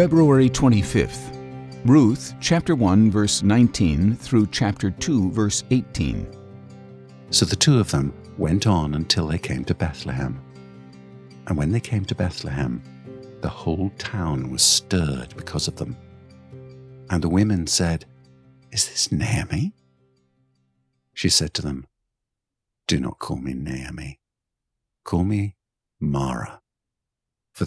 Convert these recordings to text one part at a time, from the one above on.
February 25th, Ruth chapter 1 verse 19 through chapter 2 verse 18. So the two of them went on until they came to Bethlehem. And when they came to Bethlehem, the whole town was stirred because of them. And the women said, "Is this Naomi?" She said to them, "Do not call me Naomi. Call me Mara, for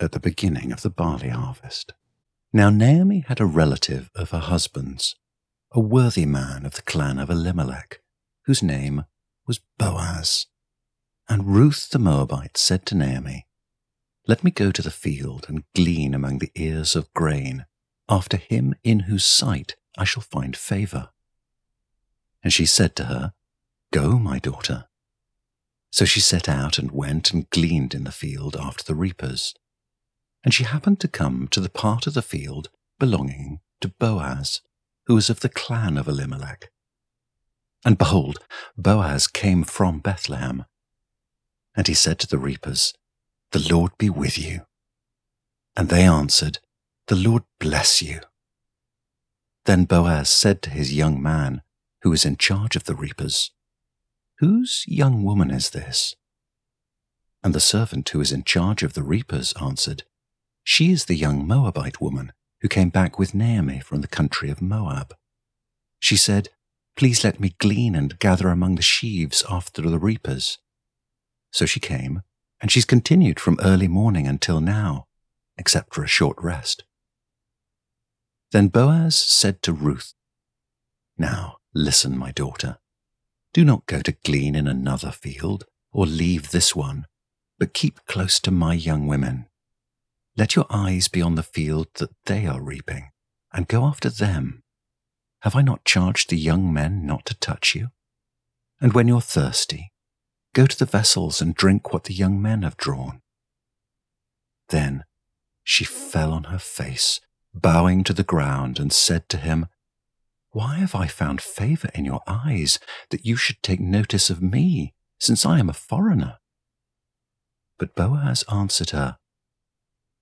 at the beginning of the barley harvest. Now Naomi had a relative of her husband's, a worthy man of the clan of Elimelech, whose name was Boaz. And Ruth the Moabite said to Naomi, "Let me go to the field and glean among the ears of grain, after him in whose sight I shall find favour." And she said to her, "Go, my daughter." So she set out and went and gleaned in the field after the reapers. And she happened to come to the part of the field belonging to Boaz, who was of the clan of Elimelech. And behold, Boaz came from Bethlehem. And he said to the reapers, "The Lord be with you." And they answered, "The Lord bless you." Then Boaz said to his young man, who was in charge of the reapers, "Whose young woman is this?" And the servant who was in charge of the reapers answered, "She is the young Moabite woman who came back with Naomi from the country of Moab. She said, 'Please let me glean and gather among the sheaves after the reapers.' So she came, and she's continued from early morning until now, except for a short rest." Then Boaz said to Ruth, "Now listen, my daughter. Do not go to glean in another field or leave this one, but keep close to my young women. Let your eyes be on the field that they are reaping, and go after them. Have I not charged the young men not to touch you? And when you're thirsty, go to the vessels and drink what the young men have drawn." Then she fell on her face, bowing to the ground, and said to him, "Why have I found favour in your eyes, that you should take notice of me, since I am a foreigner?" But Boaz answered her,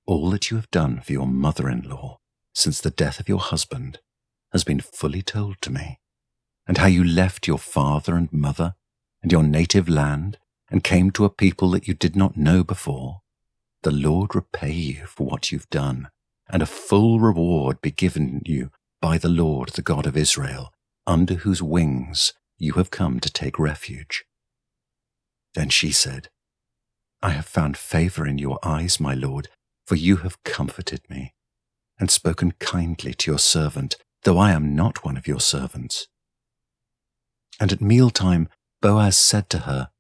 "All that you have done for your mother-in-law, since the death of your husband, has been fully told to me, and how you left your father and mother and your native land, and came to a people that you did not know before. The Lord repay you for what you've done, and a full reward be given you by the Lord, the God of Israel, under whose wings you have come to take refuge." Then she said, "I have found favour in your eyes, my Lord, for you have comforted me, and spoken kindly to your servant, though I am not one of your servants." And at mealtime Boaz said to her,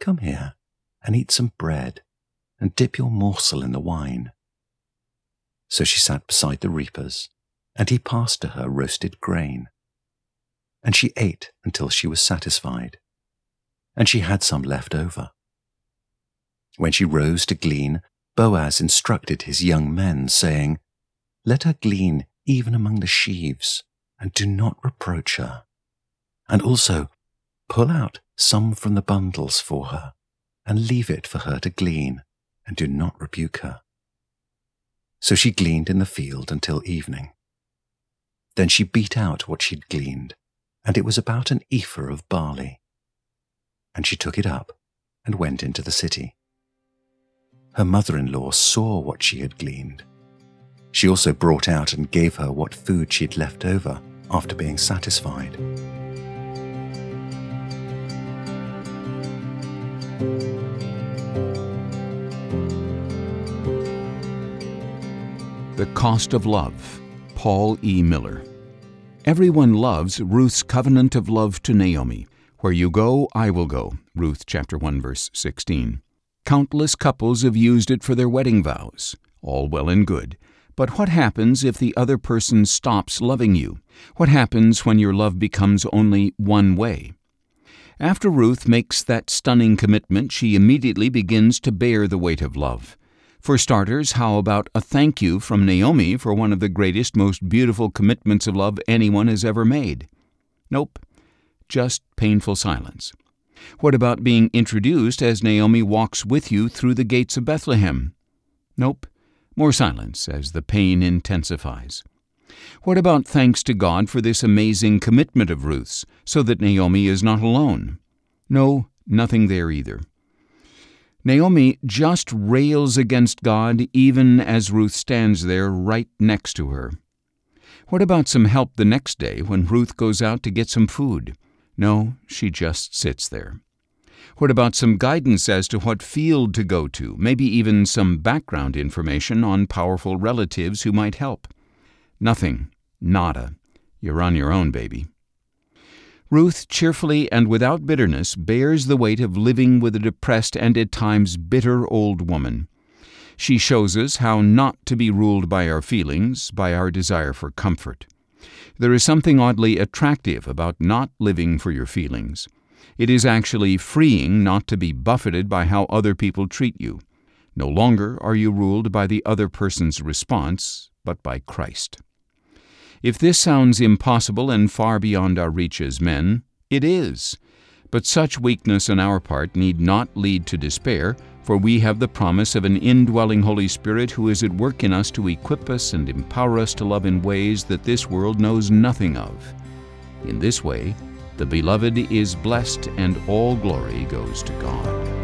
"Come here and eat some bread, and dip your morsel in the wine." So she sat beside the reapers, and he passed to her roasted grain. And she ate until she was satisfied, and she had some left over. When she rose to glean, Boaz instructed his young men, saying, "Let her glean even among the sheaves, and do not reproach her. And also, pull out some from the bundles for her, and leave it for her to glean, and do not rebuke her." So she gleaned in the field until evening. Then she beat out what she'd gleaned, and it was about an ephah of barley. And she took it up and went into the city. Her mother-in-law saw what she had gleaned. She also brought out and gave her what food she'd left over after being satisfied. The Cost of Love, Paul E. Miller. Everyone loves Ruth's covenant of love to Naomi. "Where you go, I will go," Ruth chapter 1 verse 16. Countless couples have used it for their wedding vows. All well and good, But what happens if the other person stops loving you? What happens when your love becomes only one way? After Ruth makes that stunning commitment, she immediately begins to bear the weight of love. For starters, how about a thank you from Naomi for one of the greatest, most beautiful commitments of love anyone has ever made? Nope. Just painful silence. What about being introduced as Naomi walks with you through the gates of Bethlehem? Nope. More silence as the pain intensifies. What about thanks to God for this amazing commitment of Ruth's, so that Naomi is not alone? No, nothing there either. Naomi just rails against God even as Ruth stands there right next to her. What about some help the next day when Ruth goes out to get some food? No, she just sits there. What about some guidance as to what field to go to, maybe even some background information on powerful relatives who might help? Nothing. Nada. You're on your own, baby. Ruth cheerfully and without bitterness bears the weight of living with a depressed and at times bitter old woman. She shows us how not to be ruled by our feelings, by our desire for comfort. There is something oddly attractive about not living for your feelings. It is actually freeing not to be buffeted by how other people treat you. No longer are you ruled by the other person's response, but by Christ. If this sounds impossible and far beyond our reach as men, it is. But such weakness on our part need not lead to despair, for we have the promise of an indwelling Holy Spirit who is at work in us to equip us and empower us to love in ways that this world knows nothing of. In this way, the Beloved is blessed and all glory goes to God.